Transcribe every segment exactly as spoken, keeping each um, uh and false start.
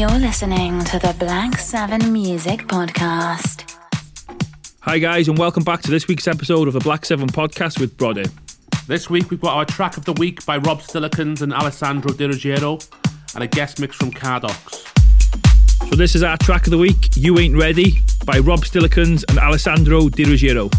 You're listening to the Black seven Music Podcast. Hi guys, and welcome back to this week's episode of the Black seven Podcast with Brody. This week we've got our track of the week by Rob Stillikins and Alessandro DiRuggiero, and a guest mix from Cardox. So this is our track of the week, You Ain't Ready, by Rob Stillikins and Alessandro DiRuggiero.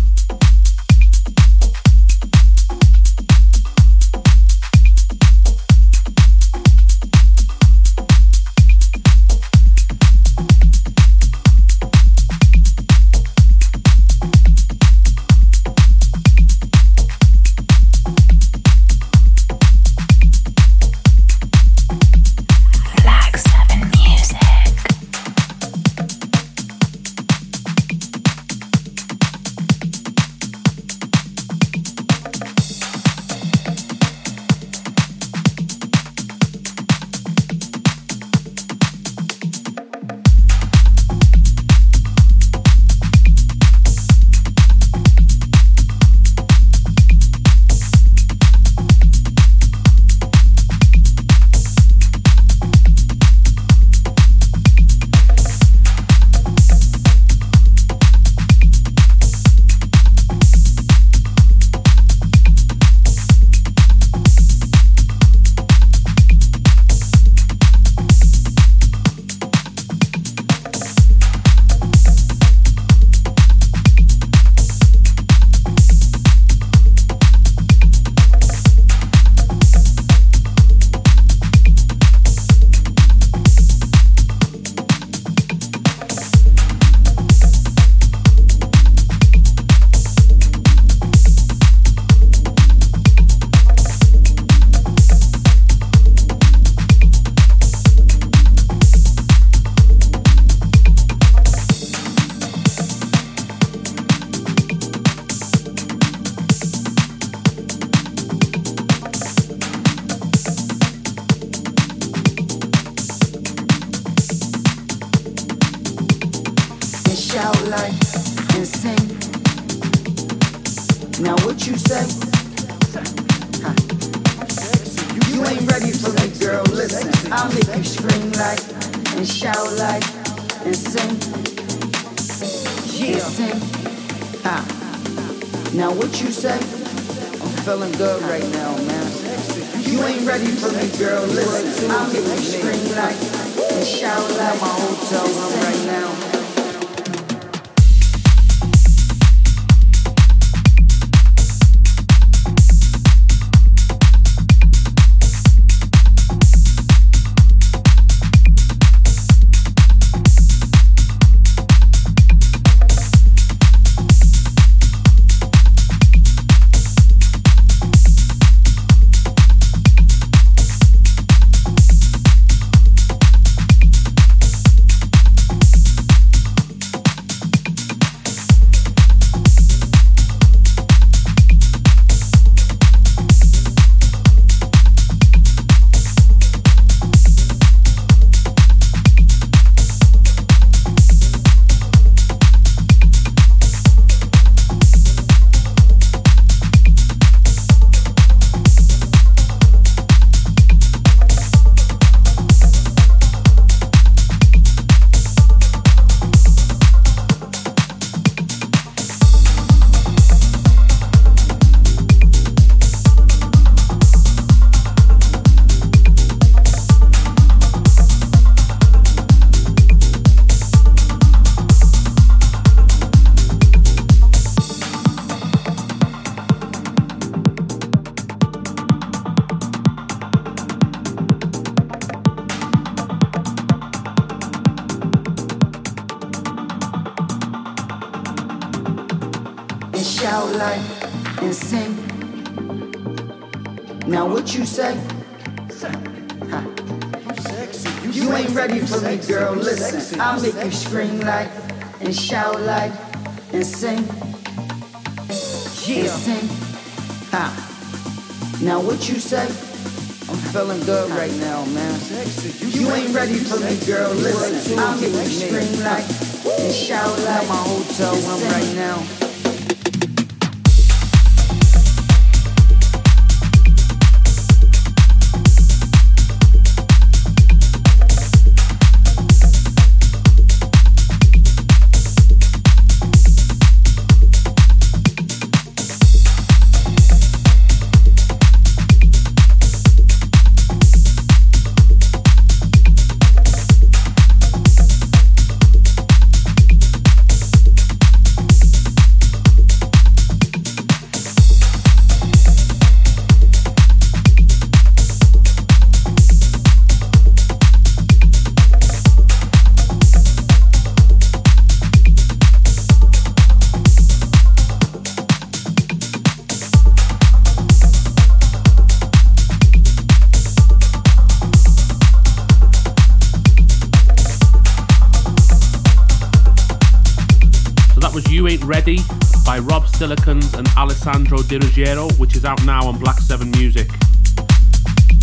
Get Ready by Rob Stillikins and Alessandro DiRuggiero, which is out now on Black seven Music.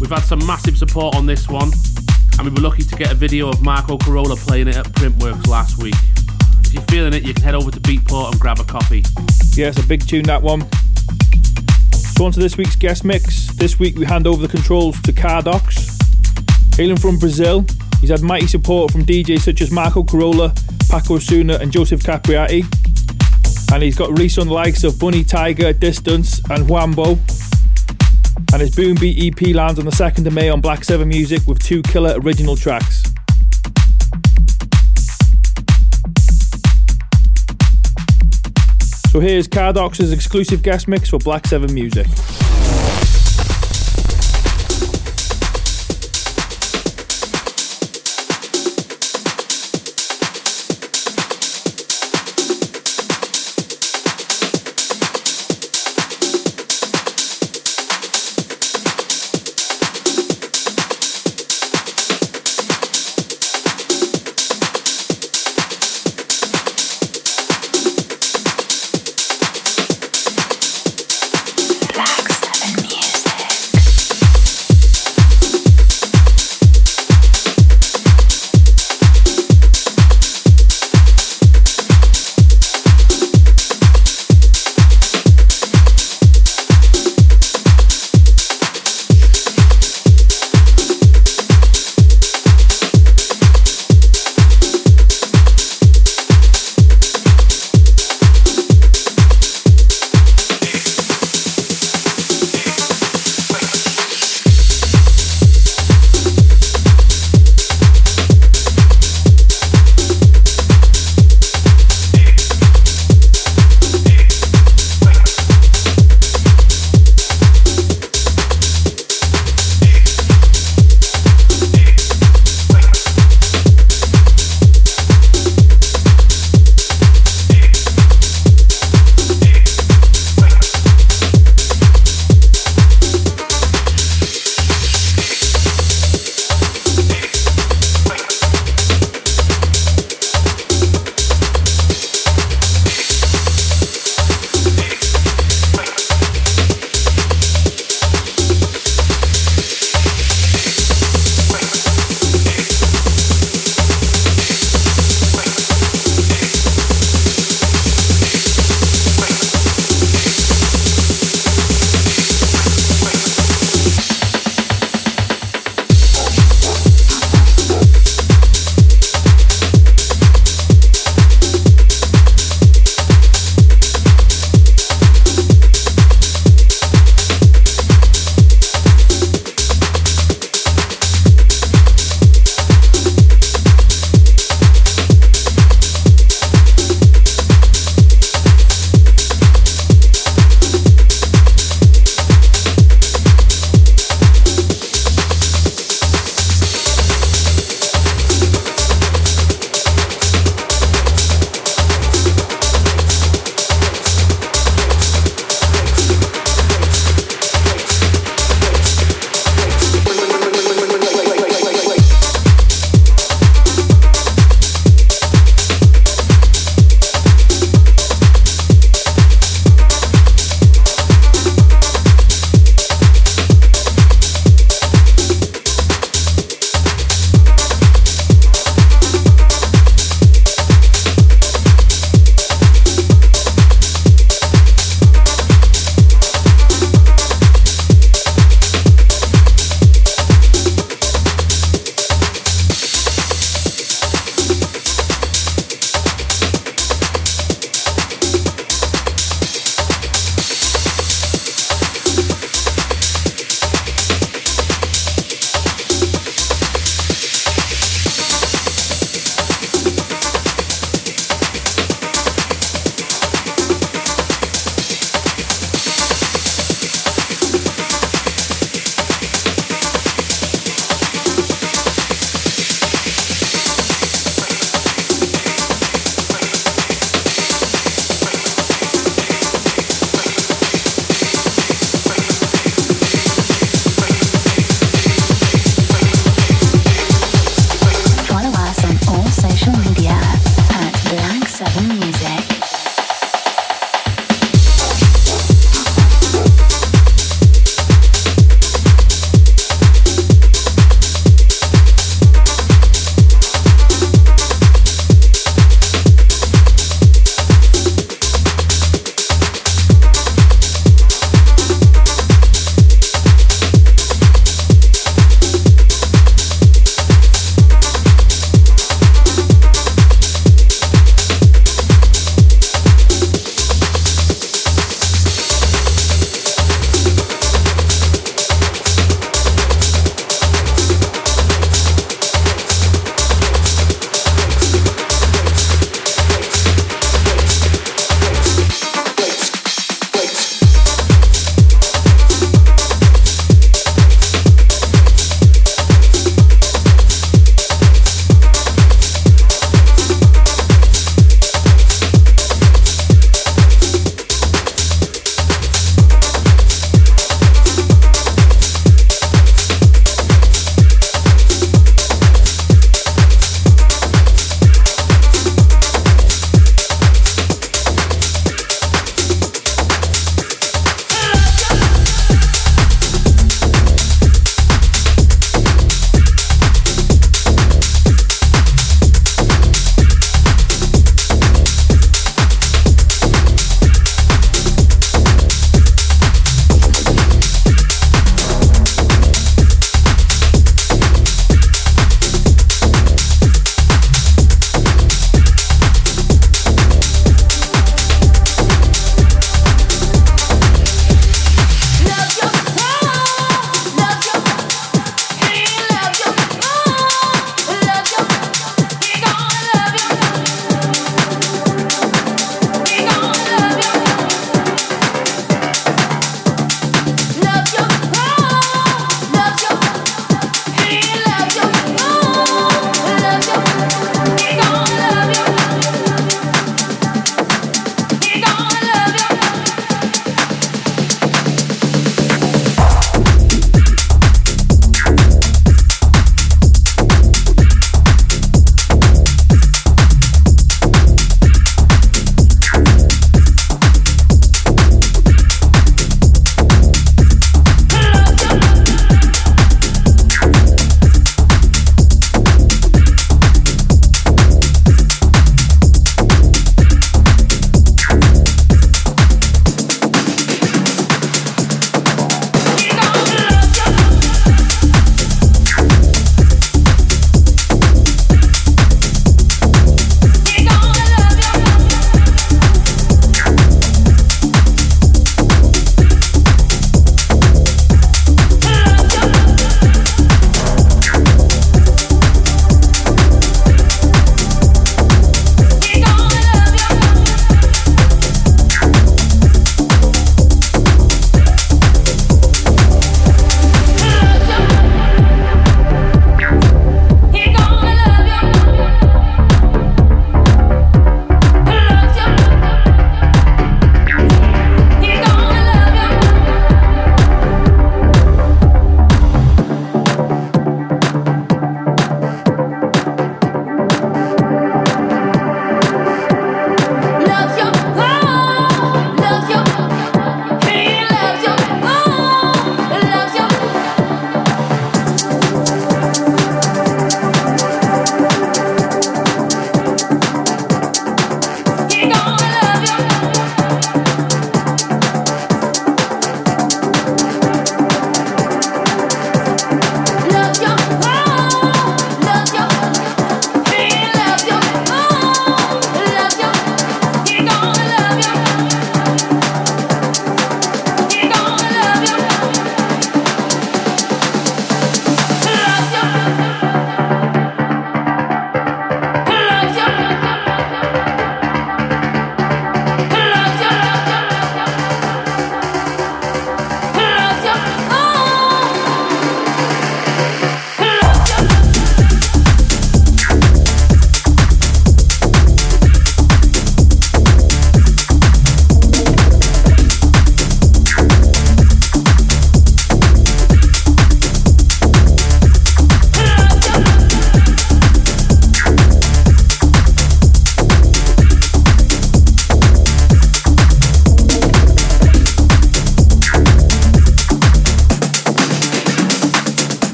We've had some massive support on this one, and we were lucky to get a video of Marco Carola playing it at Printworks last week. If you're feeling it, you can head over to Beatport and grab a copy. Yeah, it's a big tune, that one. So on to this week's guest mix. This week we hand over the controls to Cardox. Hailing from Brazil, he's had mighty support from D Js such as Marco Carola, Paco Osuna and Joseph Capriati. And he's got release on the likes of Bunny Tiger, Distance and Whambo. And his Boom Beat E P lands on the second of May on Black seven Music with two killer original tracks. So here's Cardox's exclusive guest mix for Black seven Music. Black seven Music.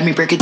let me break it.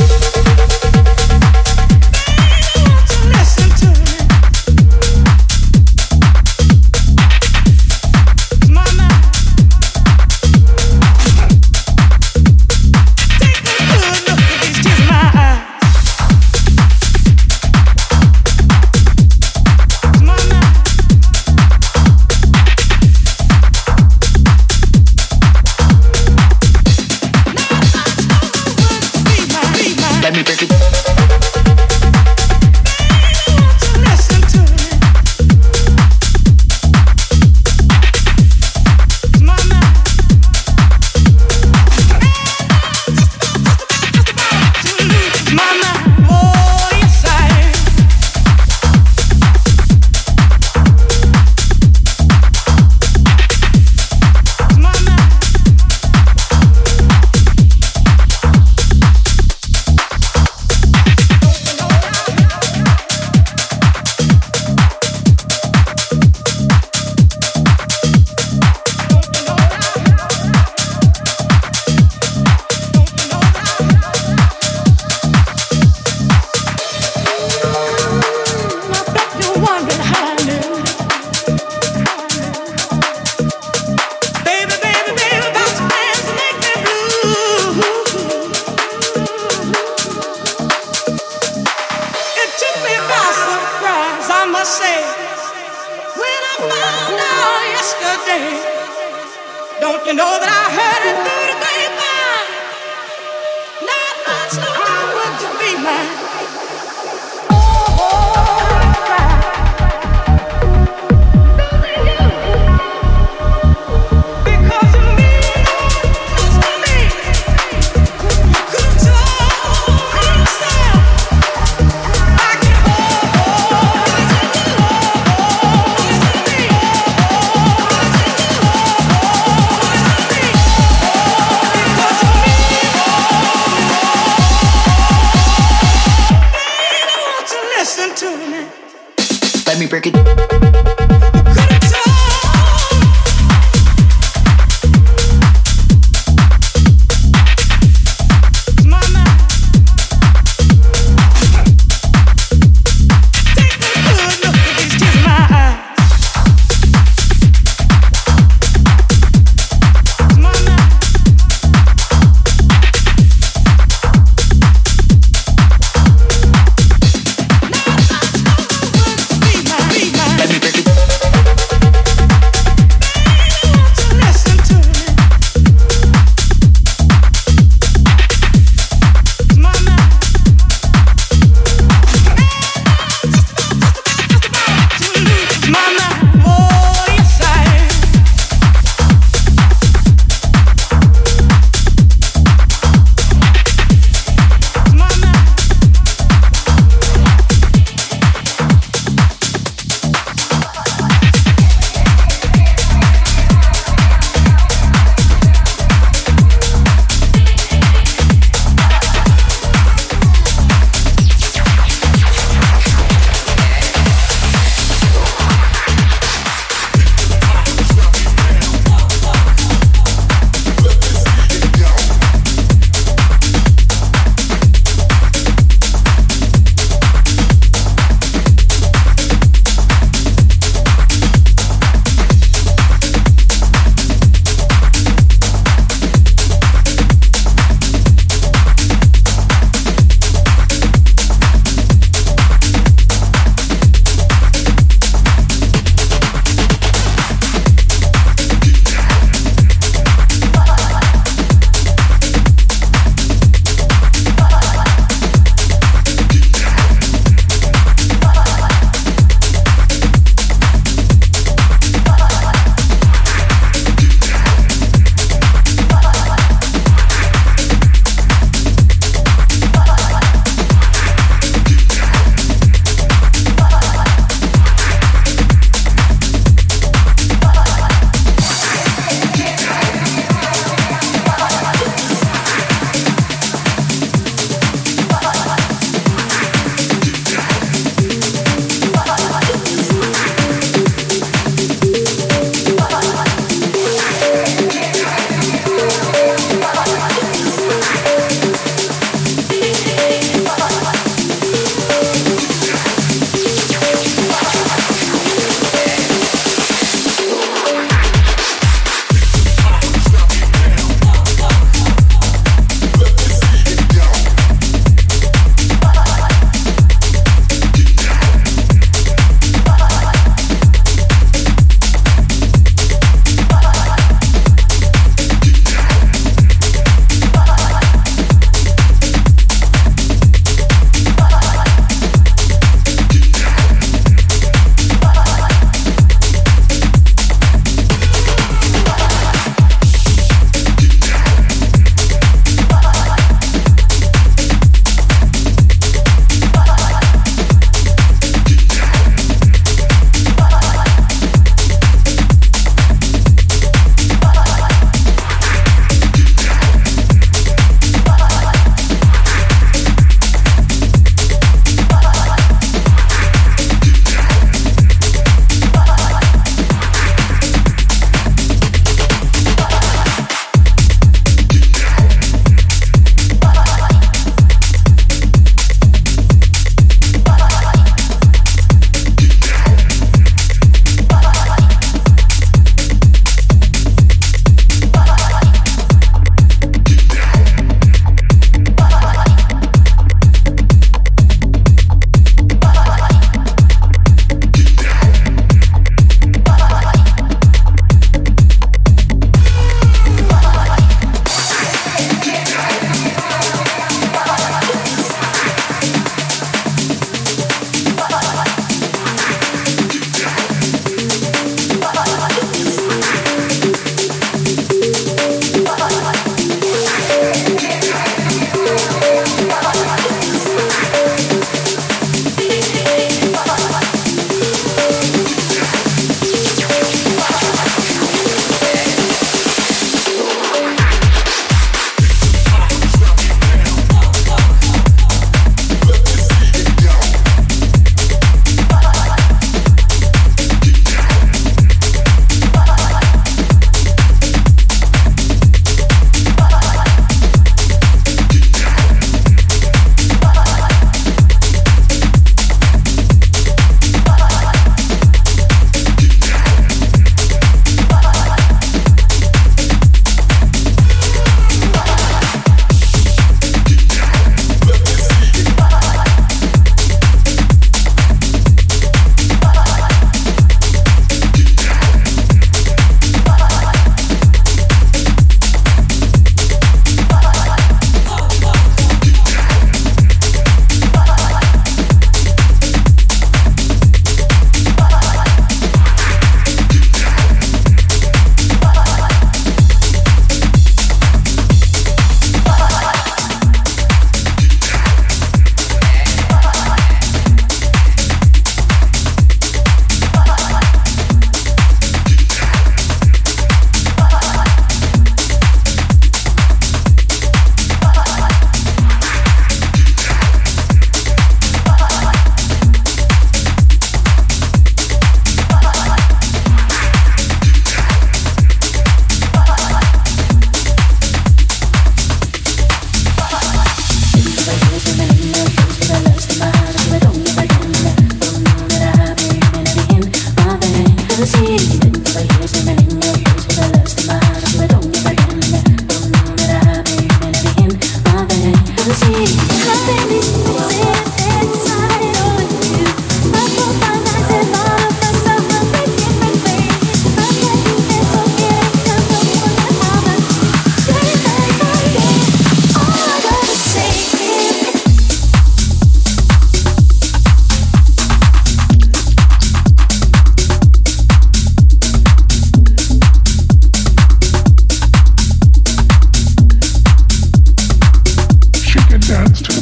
Dance to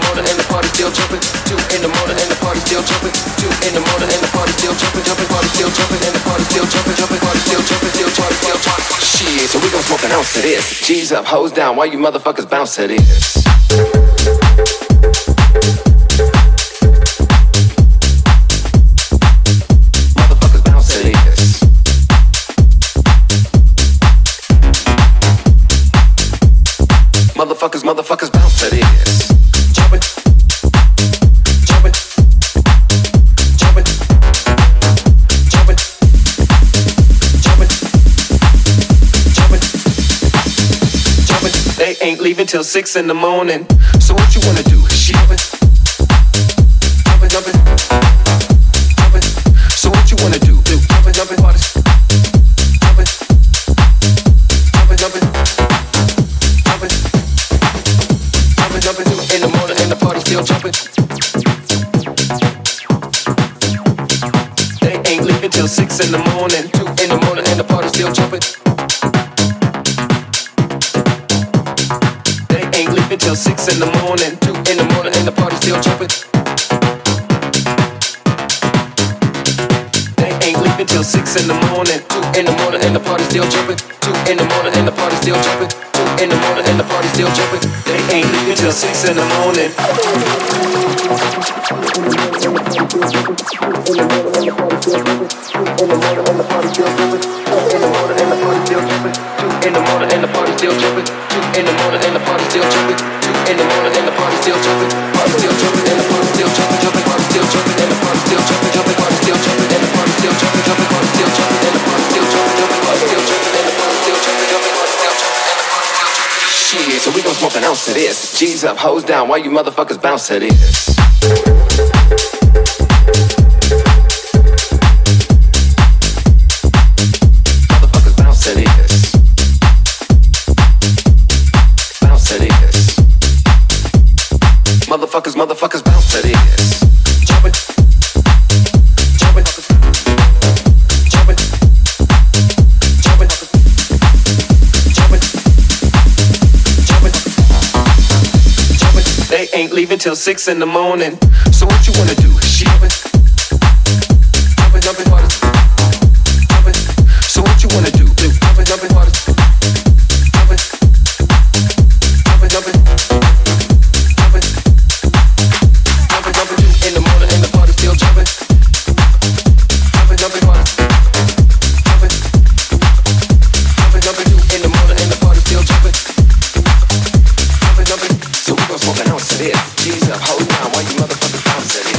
the morning and the party still jumping. Two in the morning and the party still jumping. Two in the morning and the party still jumping, jumping, party still jumping, and the party still jumping, jumping, party still jumping, still jumping, still jumping. Shit, so we gon' smoke an ounce of this. G's up, hoes down, why you motherfuckers bounce to this? Motherfuckers, motherfuckers, bounce to this. Jump it, jump it, jump it, jump it, jump it, jump it, jump it. They ain't leaving till six in the morning. So what you wanna do? Jump it, jump it, jump it, jump it. So what you wanna do? Jump it, jump it, jump it. Still jumping. They ain't leaving till six in the morning. Two in the morning and the party's still jumping. They ain't leaving till six in the morning. Two in the morning and the party's still jumping. They ain't leaving till six in the morning. Two in the morning and the party's still jumping. Two in the morning and the party's still jumping. In the morning and the party's still jumping. They ain't leaving till six in the morning. In the morning and the party's still jumping. In the morning and the party's still jumping. In the morning and the party's still jumping. Party's still jumping and the party's still jumping, jumping, party's still jumping and the party's still jumping, jumping, party's still jumping and the party's still jumping, jumping, party's still jumping and the party's still jumping, jumping, party's still jumping and the party's still jumping, jumping, party's still jumping. Shit, so we gon' smoke an ounce of this. G's up, hoes down, why you motherfuckers bounce to this? Motherfuckers bounce to this. Bounce to this. Motherfuckers, motherfuckers bounce to this. Jump it, jump it, jump it. They ain't leaving till six in the morning. So what you wanna do? Jump it, jump it, jump it, jump it. So what you wanna do? Jump it, jump it, jump it, jump it, jump it, jump it, jump it, jump it, jump it. In the morning and the party's still jumping. Jump it, jump it, jump it, jump it, jump it, jump it. In the morning and the party's still jumping. Jump it, jump it. So we gon' smoke an ounce of this. G's up, hold down, why you motherfuckers bouncing it?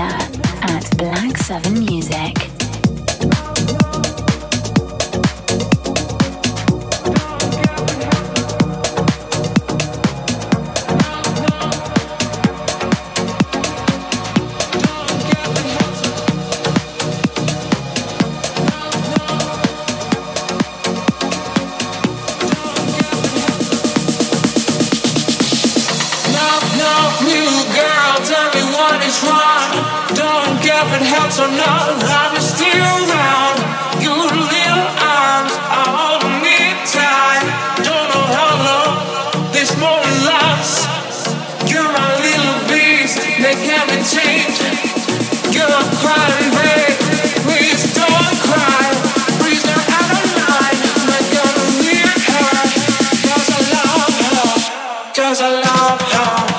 media at Black seven Music. So no, I'm still around. You little arms are holding me tight. Don't know how long this moment lasts. You're my little beast, they can't be changed. You're crying, babe, please don't cry. Please don't out of mind. I'm gonna leave her, 'cause I love her, 'cause I love her.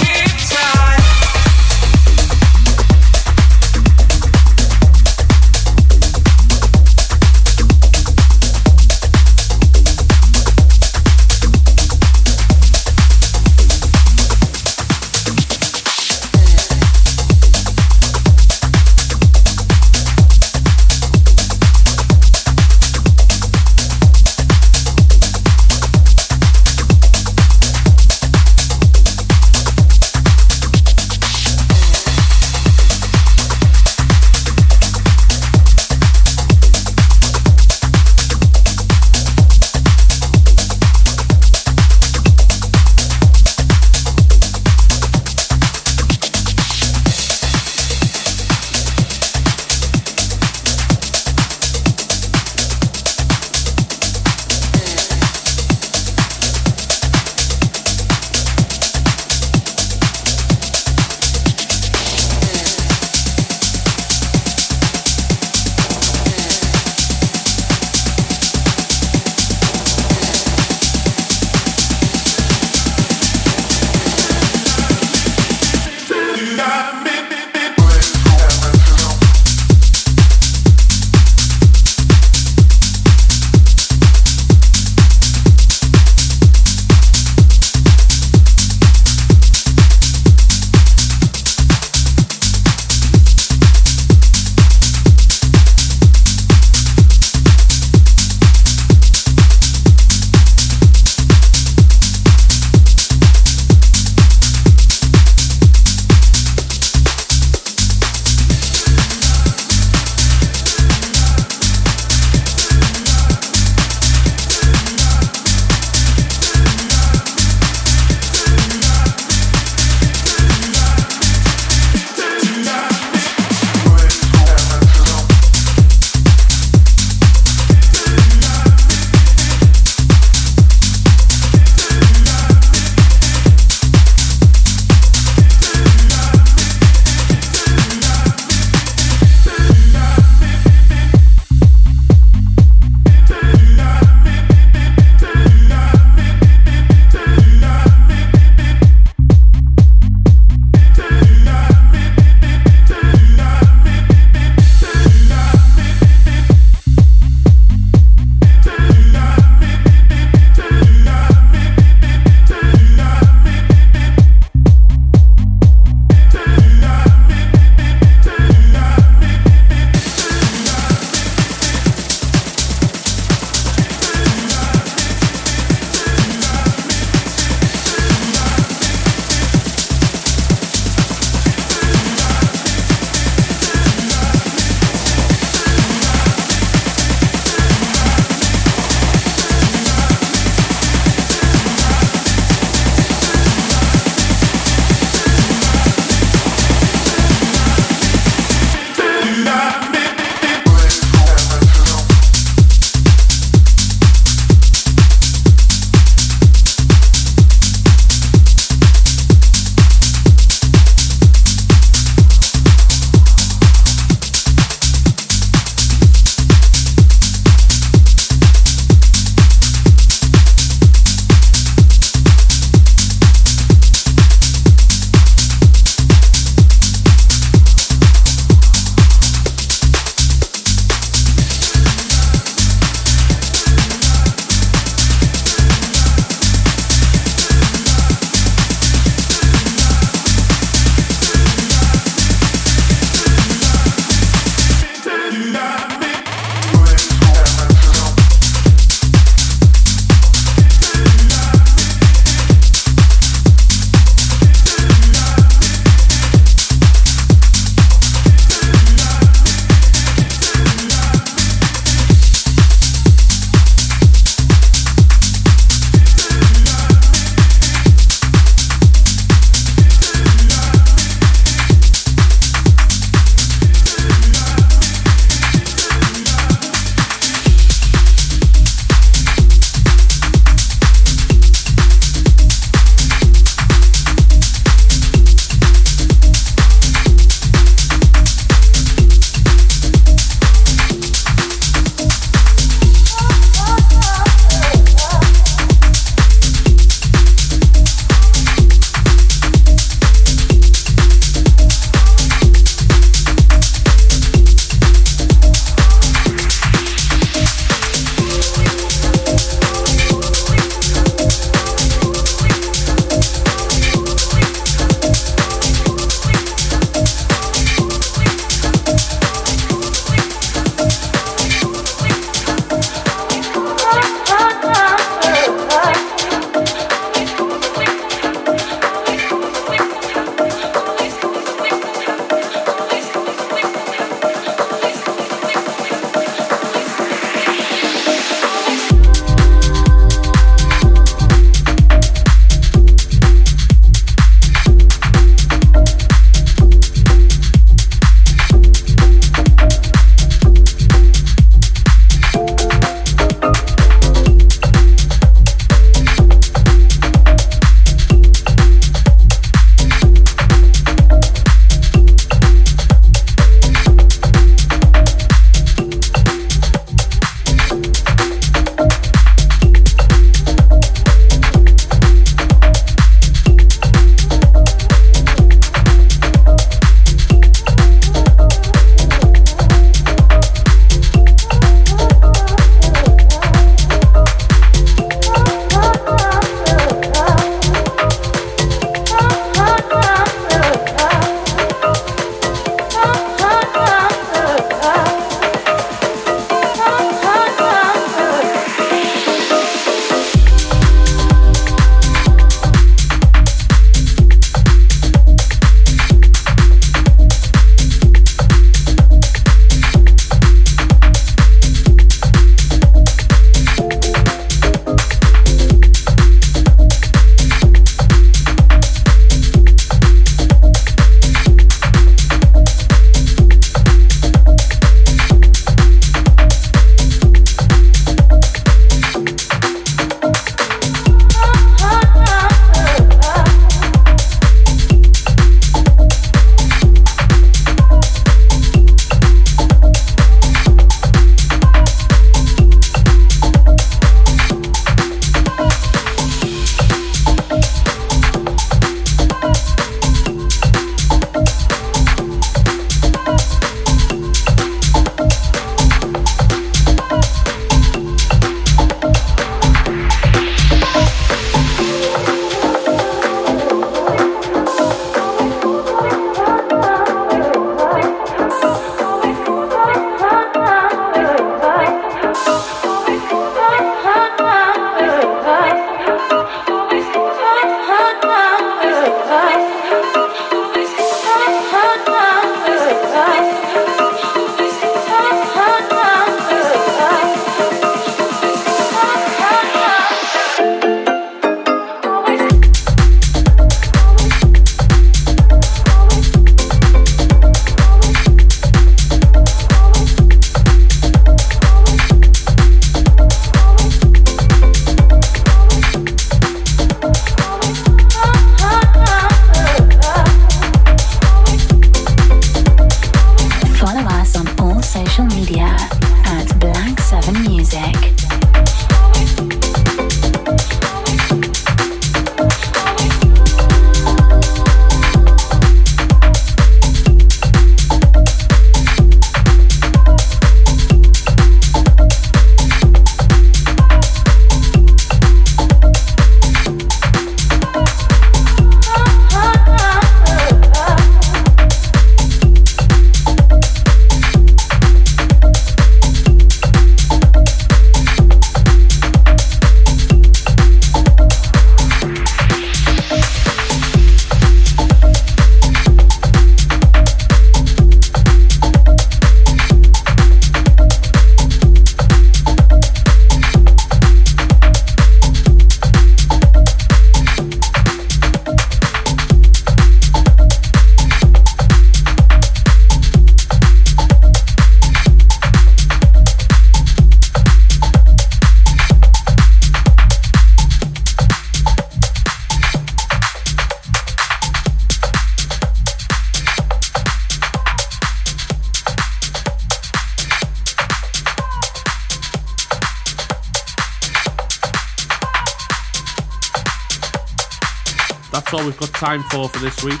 that's all we've got time for for this week.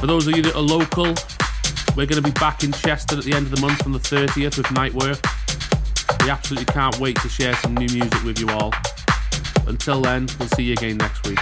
For those of you that are local, we're going to be back in Chester at the end of the month on the thirtieth with Nightwork. We absolutely can't wait to share some new music with you all. Until then, we'll see you again next week.